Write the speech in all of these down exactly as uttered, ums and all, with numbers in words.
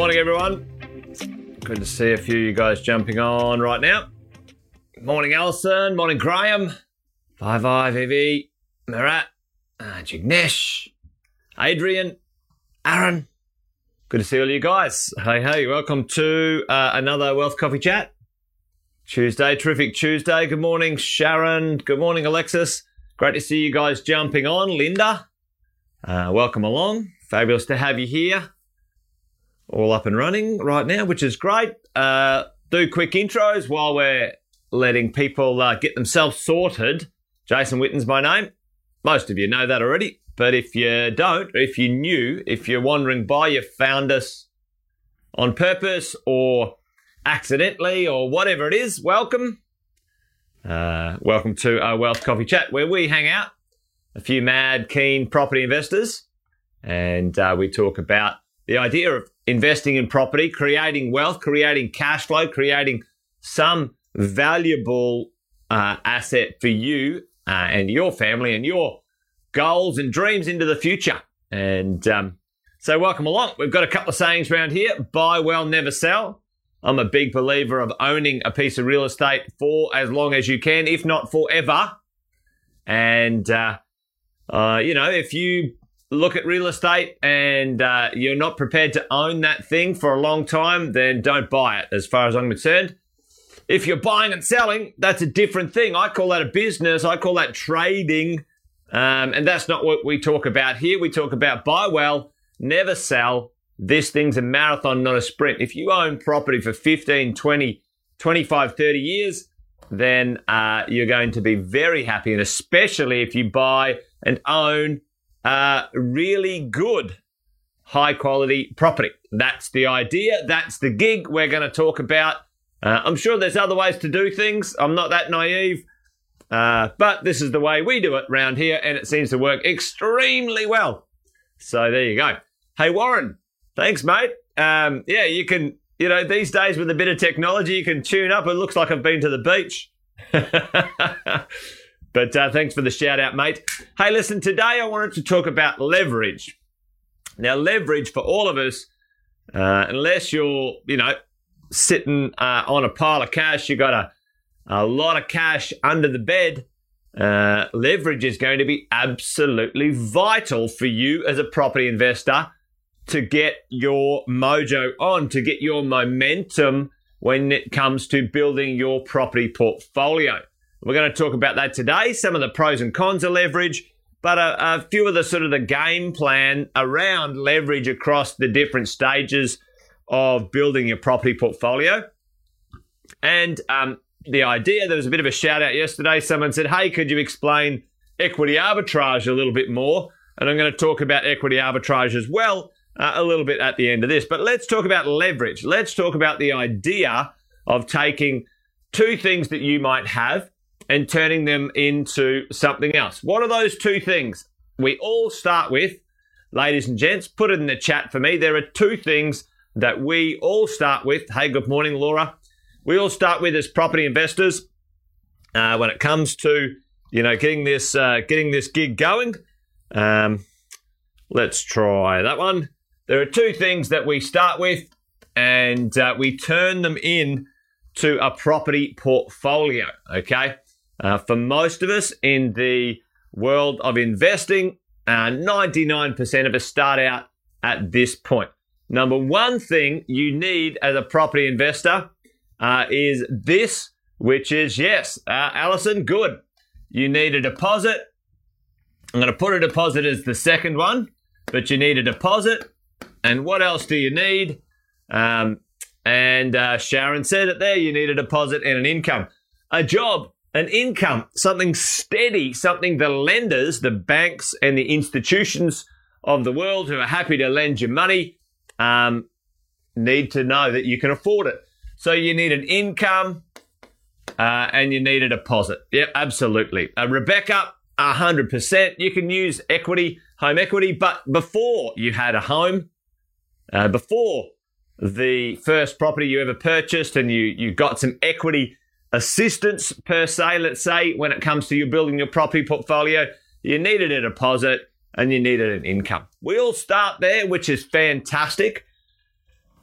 morning, everyone. Good to see a few of you guys jumping on right now. Morning, Alison. Morning, Graham. Bye-bye, Vivi. Marat. Uh, Jignesh. Adrian. Aaron. Good to see all you guys. Hey, hey. Welcome to uh, another Wealth Coffee Chat. Tuesday. Terrific Tuesday. Good morning, Sharon. Good morning, Alexis. Great to see you guys jumping on. Linda. Uh, welcome along. Fabulous to have you here. All up and running right now, which is great. Uh, do quick intros while we're letting people uh, get themselves sorted. Jason Witten's my name. Most of you know that already, but if you don't, if you're new, if you're wandering by, you found us on purpose or accidentally or whatever it is, welcome. Uh, welcome to our Wealth Coffee Chat, where we hang out, a few mad, keen property investors, and uh, we talk about the idea of investing in property, creating wealth, creating cash flow, creating some valuable uh, asset for you uh, and your family and your goals and dreams into the future. And um, so welcome along. We've got a couple of sayings around here. Buy well, never sell. I'm a big believer of owning a piece of real estate for as long as you can, if not forever. And, uh, uh, you know, if you look at real estate and uh, you're not prepared to own that thing for a long time, then don't buy it, as far as I'm concerned. If you're buying and selling, that's a different thing. I call that a business. I call that trading. Um, and that's not what we talk about here. We talk about buy well, never sell. This thing's a marathon, not a sprint. If you own property for fifteen, twenty, twenty-five, thirty years, then uh, you're going to be very happy. And especially if you buy and own Uh, really good, high-quality property. That's the idea. That's the gig we're going to talk about. Uh, I'm sure there's other ways to do things. I'm not that naive. Uh, but this is the way we do it round here, and it seems to work extremely well. So there you go. Hey, Warren. Thanks, mate. Um, yeah, you can, you know, these days with a bit of technology, you can tune up. It looks like I've been to the beach. But uh, thanks for the shout out, mate. Hey, listen, today I wanted to talk about leverage. Now, leverage for all of us, uh, unless you're, you know, sitting uh, on a pile of cash, you got a, a lot of cash under the bed, uh, leverage is going to be absolutely vital for you as a property investor to get your mojo on, to get your momentum when it comes to building your property portfolio. We're going to talk about that today, some of the pros and cons of leverage, but a, a few of the sort of the game plan around leverage across the different stages of building your property portfolio. And um, the idea, there was a bit of a shout out yesterday. Someone said, hey, could you explain equity arbitrage a little bit more? And I'm going to talk about equity arbitrage as well uh, a little bit at the end of this. But let's talk about leverage. Let's talk about the idea of taking two things that you might have and turning them into something else. What are those two things? We all start with, ladies and gents, put it in the chat for me. There are two things that we all start with. Hey, good morning, Laura. We all start with as property investors uh, when it comes to, you know, getting this uh, getting this gig going. Um, let's try that one. There are two things that we start with and uh, we turn them in to a property portfolio, okay? Uh, for most of us in the world of investing, uh, ninety-nine percent of us start out at this point. Number one thing you need as a property investor uh, is this, which is, yes, uh, Alison, good. You need a deposit. I'm going to put a deposit as the second one, but you need a deposit. And what else do you need? Um, and uh, Sharon said it there, you need a deposit and an income. A job. An income, something steady, something the lenders, the banks and the institutions of the world who are happy to lend you money um, need to know that you can afford it. So you need an income uh, and you need a deposit. Yep, absolutely. Uh, Rebecca, one hundred percent. You can use equity, home equity, but before you had a home, uh, before the first property you ever purchased and you, you got some equity assistance per se, let's say, when it comes to you building your property portfolio, you needed a deposit and you needed an income. We all start there, which is fantastic.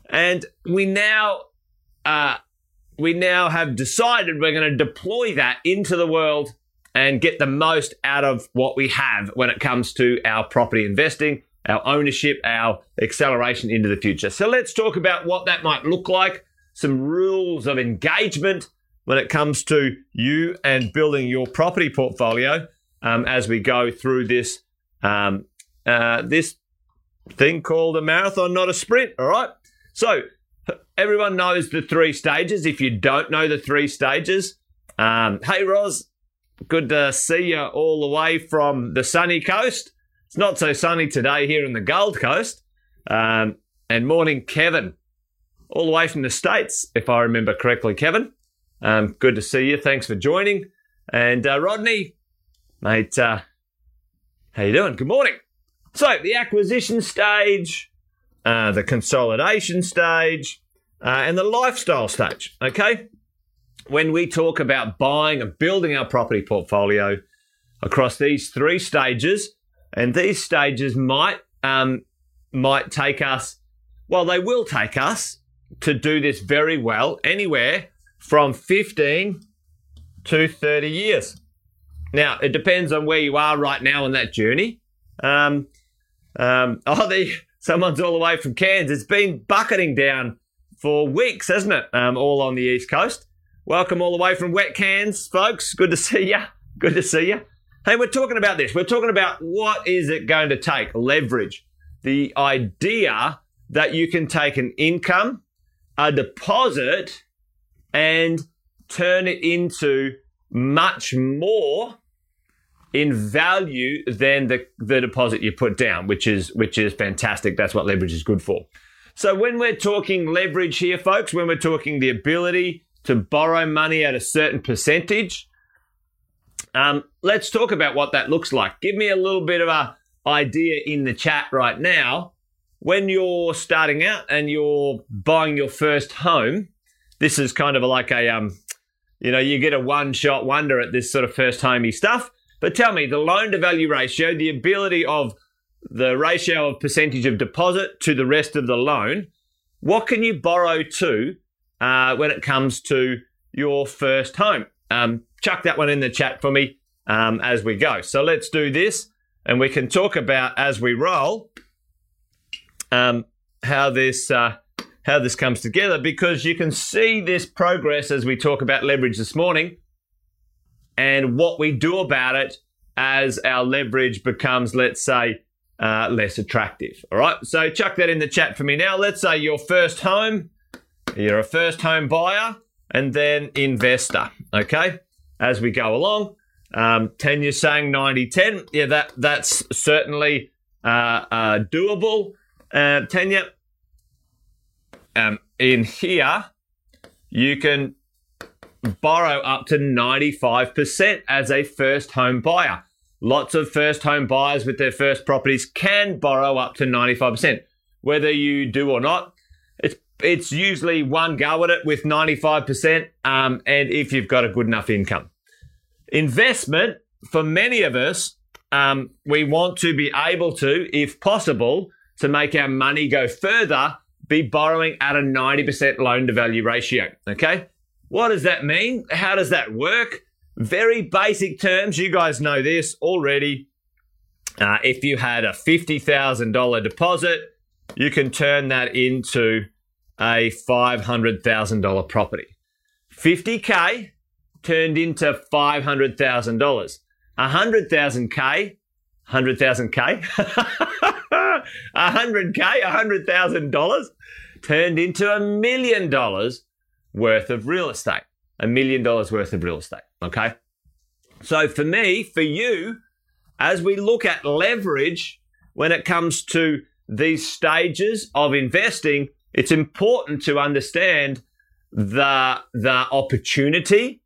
And we now uh, we now have decided we're going to deploy that into the world and get the most out of what we have when it comes to our property investing, our ownership, our acceleration into the future. So let's talk about what that might look like, some rules of engagement when it comes to you and building your property portfolio um, as we go through this um, uh, this thing called a marathon, not a sprint, all right? So everyone knows the three stages. If you don't know the three stages, um, hey, Roz, good to see you all the way from the sunny coast. It's not so sunny today here in the Gold Coast. Um, and morning, Kevin, all the way from the States, if I remember correctly, Kevin. Um, good to see you. Thanks for joining. And uh, Rodney, mate, uh, how you doing? Good morning. So the acquisition stage, uh, the consolidation stage, uh, and the lifestyle stage, okay? When we talk about buying and building our property portfolio across these three stages, and these stages might um, might take us, well, they will take us to do this very well anywhere from fifteen to thirty years. Now, it depends on where you are right now on that journey. Um, um, oh, the, someone's all the way from Cairns. It's been bucketing down for weeks, hasn't it, um, all on the East Coast. Welcome all the way from wet Cairns, folks. Good to see you. Good to see you. Hey, we're talking about this. We're talking about what is it going to take? Leverage. The idea that you can take an income, a deposit, and turn it into much more in value than the, the deposit you put down, which is which is fantastic. That's what leverage is good for. So when we're talking leverage here, folks, when we're talking the ability to borrow money at a certain percentage, Um, let's talk about what that looks like. Give me a little bit of an idea in the chat right now. When you're starting out and you're buying your first home, this is kind of like a, um, you know, you get a one-shot wonder at this sort of first homey stuff. But tell me, the loan-to-value ratio, the ability of the ratio of percentage of deposit to the rest of the loan, what can you borrow to uh, when it comes to your first home? Um, chuck that one in the chat for me um, as we go. So let's do this, and we can talk about as we roll um, how this uh, how this comes together, because you can see this progress as we talk about leverage this morning and what we do about it as our leverage becomes, let's say, uh, less attractive. All right, so chuck that in the chat for me now. Let's say your first home, you're a first home buyer, and then investor, okay, as we go along. Um, ten, you're saying ninety ten. Yeah, that that's certainly uh, uh, doable. Uh, Tanya, um, in here, you can borrow up to ninety-five percent as a first home buyer. Lots of first home buyers with their first properties can borrow up to ninety-five percent. Whether you do or not, it's usually one go at it with ninety-five percent, um, and if you've got a good enough income. Investment, for many of us, um, we want to be able to, if possible, to make our money go further, be borrowing at a ninety percent loan-to-value ratio, okay? What does that mean? How does that work? Very basic terms. You guys know this already. Uh, if you had a fifty thousand dollars deposit, you can turn that into a five hundred thousand dollars property. fifty K turned into five hundred thousand dollars. one hundred thousand K, one hundred thousand K, one hundred K, one hundred thousand dollars turned into a million dollars worth of real estate. A million dollars worth of real estate, okay? So for me, for you, as we look at leverage when it comes to these stages of investing, it's important to understand the, the opportunity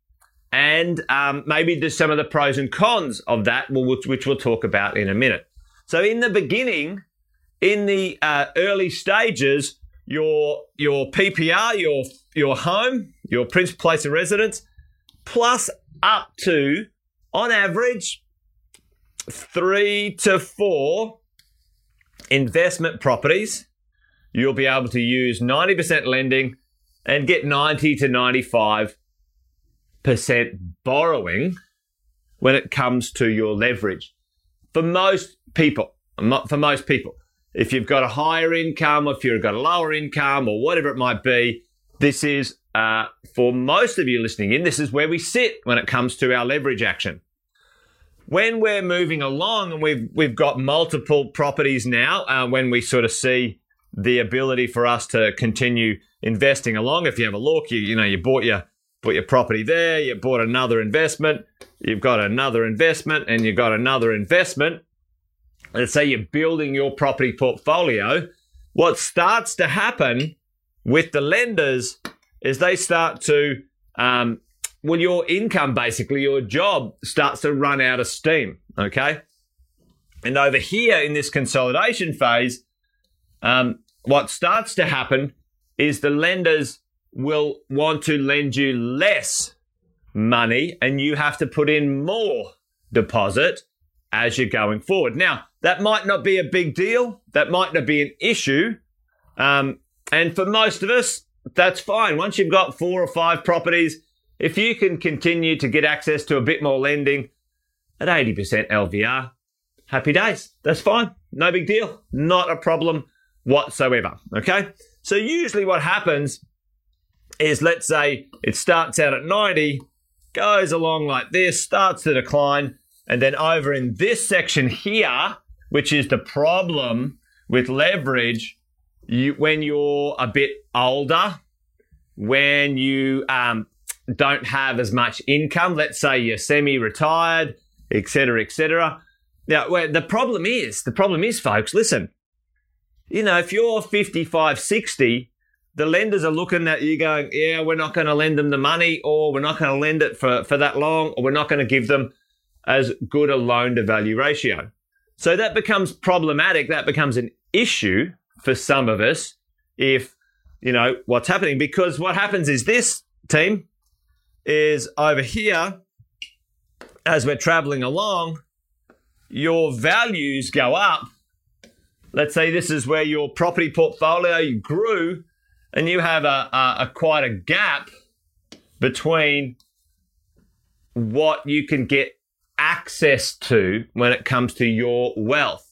and um, maybe there's some of the pros and cons of that, which, which we'll talk about in a minute. So in the beginning, in the uh, early stages, your, your P P R, your, your home, your principal place of residence, plus up to, on average, three to four investment properties you'll be able to use ninety percent lending and get ninety to ninety-five percent borrowing when it comes to your leverage. For most people, for most people, if you've got a higher income, if you've got a lower income or whatever it might be, this is, uh, for most of you listening in, this is where we sit when it comes to our leverage action. When we're moving along and we've we've got multiple properties now, uh, when we sort of see the ability for us to continue investing along. If you have a look, you you know, you bought your bought your property there, you bought another investment, you've got another investment, and you've got another investment. Let's say you're building your property portfolio. What starts to happen with the lenders is they start to, um, well, your income, basically, your job starts to run out of steam, okay? And over here in this consolidation phase, um, what starts to happen is the lenders will want to lend you less money and you have to put in more deposit as you're going forward. Now, that might not be a big deal. That might not be an issue. Um, and for most of us, that's fine. Once you've got four or five properties, if you can continue to get access to a bit more lending at eighty percent L V R, happy days. That's fine. No big deal. Not a problem whatsoever. Okay. So usually what happens is, let's say it starts out at ninety, goes along like this, starts to decline. And then over in this section here, which is the problem with leverage, you, when you're a bit older, when you um, don't have as much income, let's say you're semi-retired, et cetera, et cetera. Now, well, the problem is, the problem is, folks, listen, you know, if you're fifty-five, sixty, the lenders are looking at you going, yeah, we're not going to lend them the money, or we're not going to lend it for, for that long, or we're not going to give them as good a loan to value ratio. So that becomes problematic. That becomes an issue for some of us if, you know, what's happening, because what happens is this, team, is over here, as we're traveling along, your values go up. Let's say this is where your property portfolio grew and you have a, a, a quite a gap between what you can get access to when it comes to your wealth.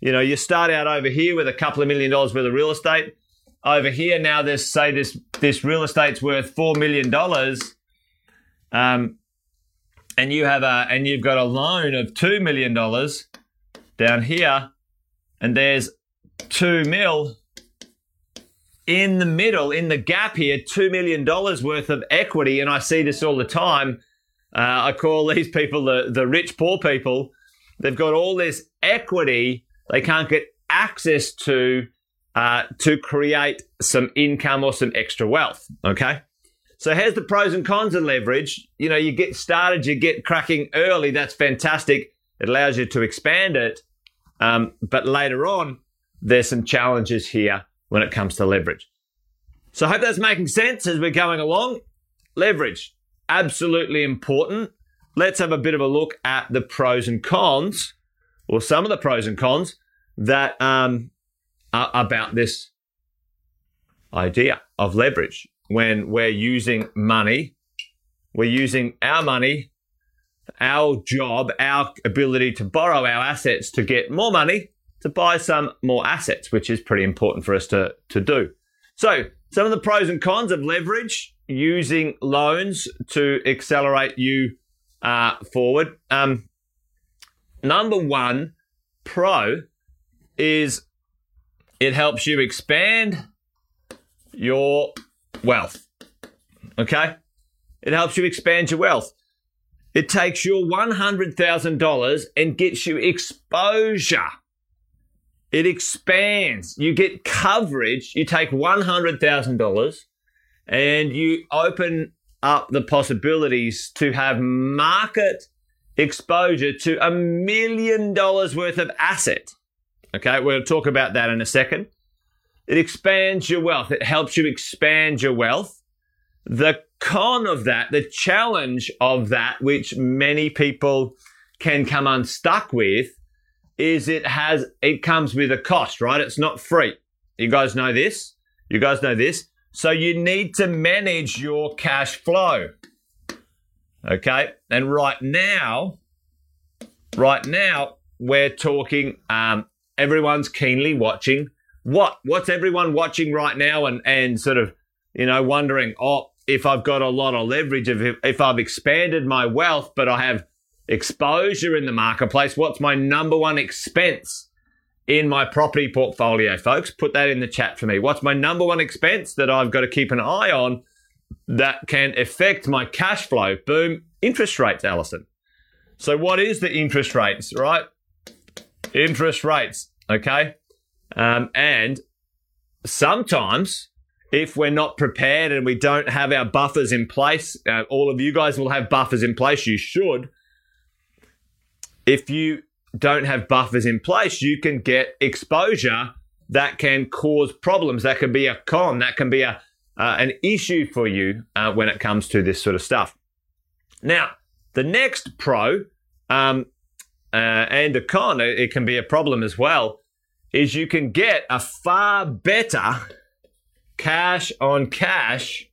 You know, you start out over here with a couple of million dollars worth of real estate. Over here now, there's say this this real estate's worth four million dollars, um, and you have a and you've got a loan of two million dollars down here, and there's two mil in the middle, in the gap here, two million dollars worth of equity. And I see this all the time. Uh, I call these people the, the rich poor people. They've got all this equity they can't get access to uh, to create some income or some extra wealth, okay? So here's the pros and cons of leverage. You know, you get started, you get cracking early. That's fantastic. It allows you to expand it. Um, but later on, there's some challenges here when it comes to leverage. So I hope that's making sense as we're going along. Leverage. Absolutely important. Let's have a bit of a look at the pros and cons, or some of the pros and cons that um, are about this idea of leverage. When we're using money, we're using our money, our job, our ability to borrow our assets to get more money, to buy some more assets, which is pretty important for us to, to do. So some of the pros and cons of leverage, using loans to accelerate you uh, forward. Um, number one pro is it helps you expand your wealth, okay? It helps you expand your wealth. It takes your one hundred thousand dollars and gets you exposure. It expands. You get coverage. You take one hundred thousand dollars and you open up the possibilities to have market exposure to a million dollars worth of asset. Okay, we'll talk about that in a second. It expands your wealth. It helps you expand your wealth. The con of that, the challenge of that, which many people can come unstuck with, is it has it comes with a cost, right? It's not free. You guys know this? You guys know this? So you need to manage your cash flow. Okay. And right now, right now, we're talking, um, everyone's keenly watching. What? What's everyone watching right now and, and sort of, you know, wondering, oh, if I've got a lot of leverage, if, if I've expanded my wealth, but I have exposure in the marketplace, what's my number one expense in my property portfolio, folks? Put that in the chat for me. What's my number one expense that I've got to keep an eye on that can affect my cash flow? Boom, interest rates, Alison. So what is the interest rates, right? Interest rates, okay? Um, and sometimes if we're not prepared and we don't have our buffers in place, uh, all of you guys will have buffers in place, you should. If you don't have buffers in place, you can get exposure that can cause problems. That can be a con, that can be a uh, an issue for you uh, when it comes to this sort of stuff. Now, the next pro um, uh, and a con, it can be a problem as well, is you can get a far better cash on cash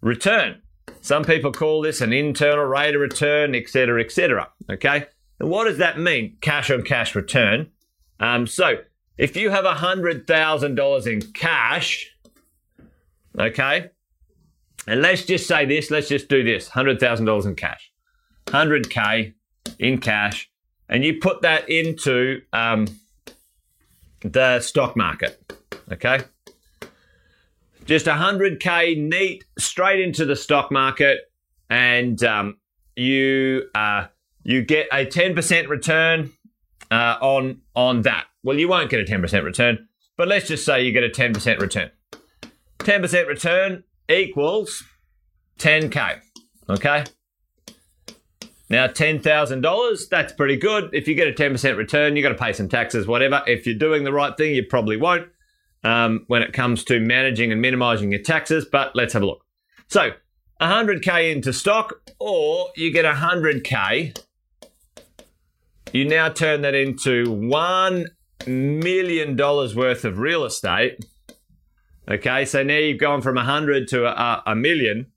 return. Some people call this an internal rate of return, et cetera, et cetera, okay? And what does that mean, cash on cash return? Um, so if you have one hundred thousand dollars in cash, okay, and let's just say this, let's just do this, one hundred thousand dollars in cash, one hundred K in cash, and you put that into um, the stock market, okay? Just one hundred K neat, straight into the stock market, and um, you... Uh, You get a ten percent return uh, on on that. Well, you won't get a ten percent return, but let's just say you get a ten percent return. ten percent return equals ten K, okay? Now, ten thousand dollars, that's pretty good. If you get a ten percent return, you got to pay some taxes, whatever. If you're doing the right thing, you probably won't um, when it comes to managing and minimizing your taxes, but let's have a look. So, one hundred K into stock, or you get one hundred K. You now turn that into one million dollars worth of real estate. Okay, so now you've gone from one hundred to a, a million.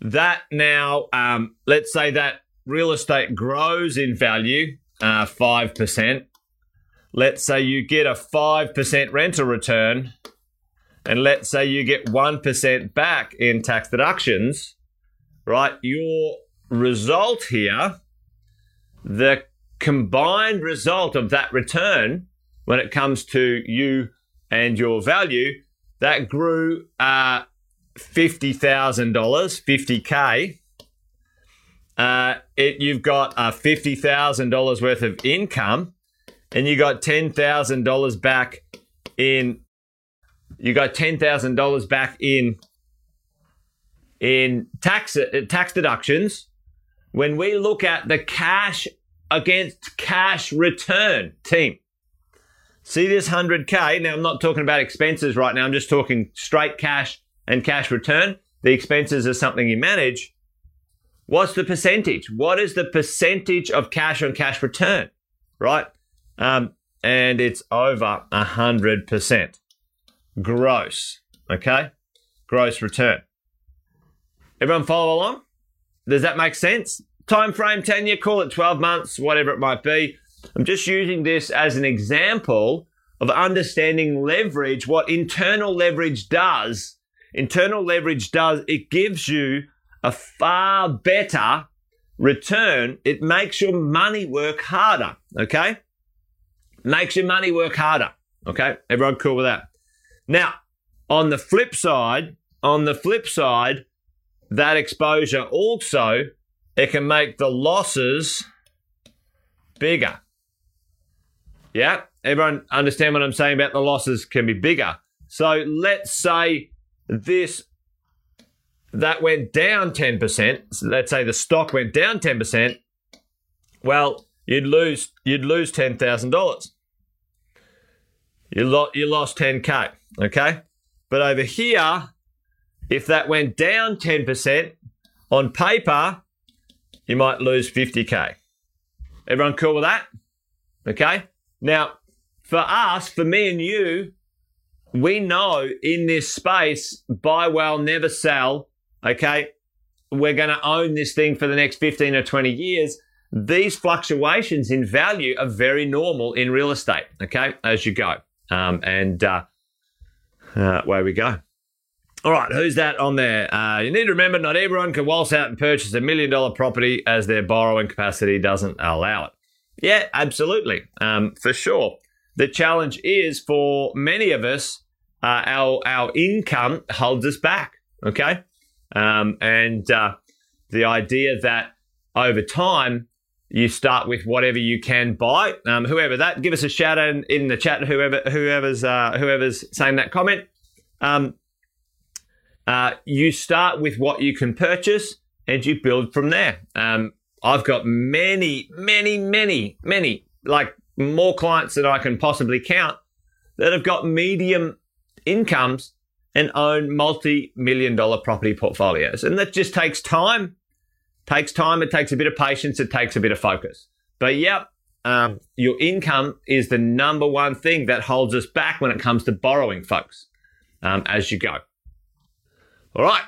That now, um, let's say that real estate grows in value uh, five percent. Let's say you get a five percent rental return, and let's say you get one percent back in tax deductions, right? Your result here, the combined result of that return when it comes to you and your value, that grew uh, fifty thousand dollars, fifty K. Uh, it, you've got uh, fifty thousand dollars worth of income, and you got ten thousand dollars back in You got ten thousand dollars back in in tax tax deductions. When we look at the cash against cash return, team, see this one hundred K. Now, I'm not talking about expenses right now. I'm just talking straight cash and cash return. The expenses are something you manage. What's the percentage? What is the percentage of cash on cash return, right? Um, and it's over one hundred percent. Gross, okay? Gross return. Everyone follow along? Does that make sense? Time frame, tenure, call it twelve months, whatever it might be. I'm just using this as an example of understanding leverage, what internal leverage does. Internal leverage does, it gives you a far better return. It makes your money work harder, okay? Makes your money work harder, okay? Everyone cool with that? Now, on the flip side, on the flip side, that exposure also, it can make the losses bigger. Yeah, everyone understand what I'm saying about the losses can be bigger. So let's say this, that went down ten percent. So let's say the stock went down ten percent. Well, you'd lose, you'd lose ten thousand dollars. You lost, you lost ten K, okay? But over here, if that went down ten percent on paper, you might lose fifty K. Everyone cool with that? Okay? Now, for us, for me and you, we know in this space, buy well, never sell, okay? We're going to own this thing for the next fifteen or twenty years. These fluctuations in value are very normal in real estate, okay, as you go. Um, and uh, uh, away we go. All right, who's that on there? Uh, you need to remember, not everyone can waltz out and purchase a million-dollar property as their borrowing capacity doesn't allow it. Yeah, absolutely, um, for sure. The challenge is for many of us, uh, our our income holds us back, okay? Um, and uh, the idea that over time, you start with whatever you can buy. Um, whoever that, give us a shout out in, in the chat, whoever whoever's, uh, whoever's saying that comment. Um, Uh, you start with what you can purchase and you build from there. Um, I've got many, many, many, many, like more clients than I can possibly count that have got medium incomes and own multi-million dollar property portfolios. And that just takes time, takes time. It takes a bit of patience. It takes a bit of focus. But yep, um, your income is the number one thing that holds us back when it comes to borrowing, folks, um, as you go. All right,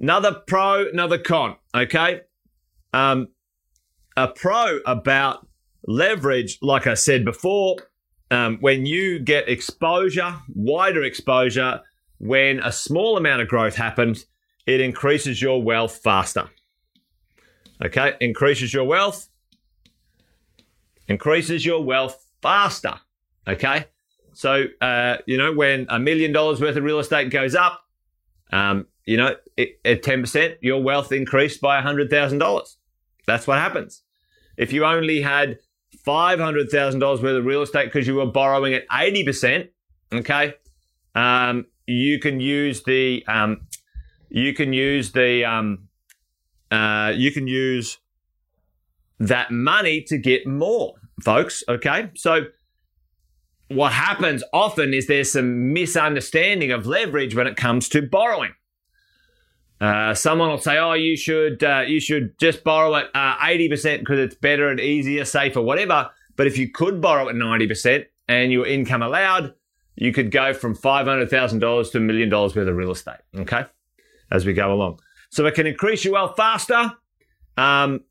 another pro, another con, okay? Um, a pro about leverage, like I said before, um, when you get exposure, wider exposure, when a small amount of growth happens, it increases your wealth faster, okay? Increases your wealth, increases your wealth faster, okay? So, uh, you know, when a million dollars worth of real estate goes up, Um, you know, it, at ten percent, your wealth increased by one hundred thousand dollars. That's what happens. If you only had five hundred thousand dollars worth of real estate because you were borrowing at eighty percent, okay, um, you can use the, um, you can use the, um, uh, you can use that money to get more, folks, okay? So what happens often is there's some misunderstanding of leverage when it comes to borrowing. Uh, someone will say, oh, you should uh, you should just borrow at uh, eighty percent because it's better and easier, safer, whatever. But if you could borrow at ninety percent and your income allowed, you could go from five hundred thousand dollars to a million dollars worth of real estate, okay, as we go along. So it can increase your wealth faster um,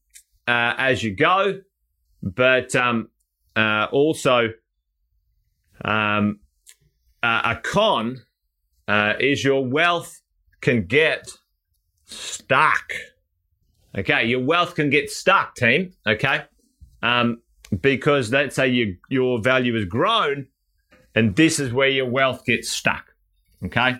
uh, as you go, but um, uh, also... Um, uh, a con uh, is your wealth can get stuck. Okay, your wealth can get stuck, team. Okay, um, because let's say you, your value has grown, and this is where your wealth gets stuck. Okay,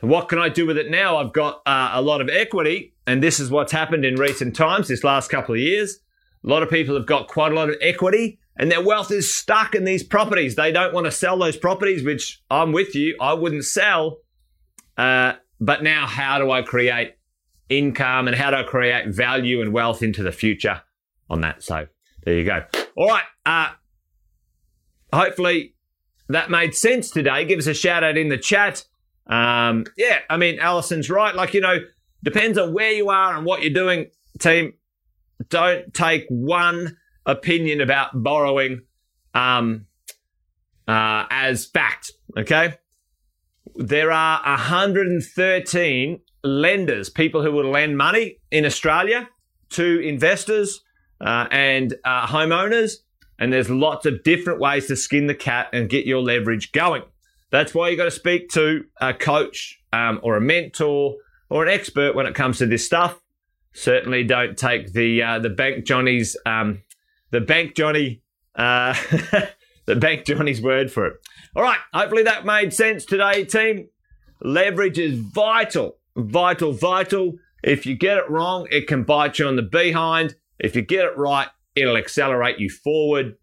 so what can I do with it now? I've got uh, a lot of equity, and this is what's happened in recent times. This last couple of years, a lot of people have got quite a lot of equity. And their wealth is stuck in these properties. They don't want to sell those properties, which I'm with you. I wouldn't sell. Uh, but now how do I create income and how do I create value and wealth into the future on that? So there you go. All right. Uh, hopefully that made sense today. Give us a shout out in the chat. Um, yeah, I mean, Alison's right. Like, you know, depends on where you are and what you're doing, team. Don't take one opinion about borrowing um, uh, as fact, okay? There are one hundred thirteen lenders, people who will lend money in Australia to investors uh, and uh, homeowners, and there's lots of different ways to skin the cat and get your leverage going. That's why you got to speak to a coach um, or a mentor or an expert when it comes to this stuff. Certainly don't take the, uh, the bank Johnny's... Um, The bank Johnny, uh, the bank Johnny's word for it. All right, hopefully that made sense today, team. Leverage is vital, vital, vital. If you get it wrong, it can bite you on the behind. If you get it right, it'll accelerate you forward.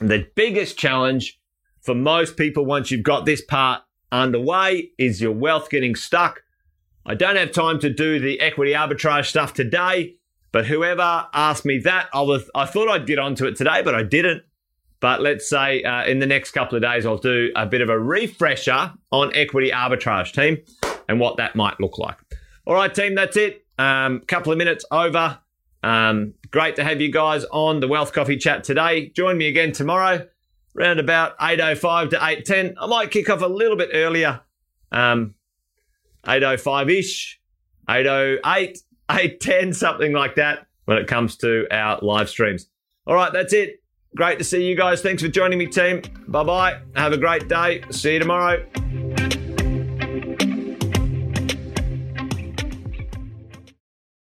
The biggest challenge for most people once you've got this part underway is your wealth getting stuck. I don't have time to do the equity arbitrage stuff today. But whoever asked me that, I, was, I thought I'd get onto it today, but I didn't. But let's say uh, in the next couple of days, I'll do a bit of a refresher on equity arbitrage, team, and what that might look like. All right, team, that's it. Um, couple of minutes over. Um, great to have you guys on the Wealth Coffee Chat today. Join me again tomorrow. round about eight oh five to eight ten. I might kick off a little bit earlier, um, eight oh five-ish, eight oh eight, eight ten, something like that when it comes to our live streams. All right, that's it. Great to see you guys. Thanks for joining me, team. Bye-bye. Have a great day. See you tomorrow.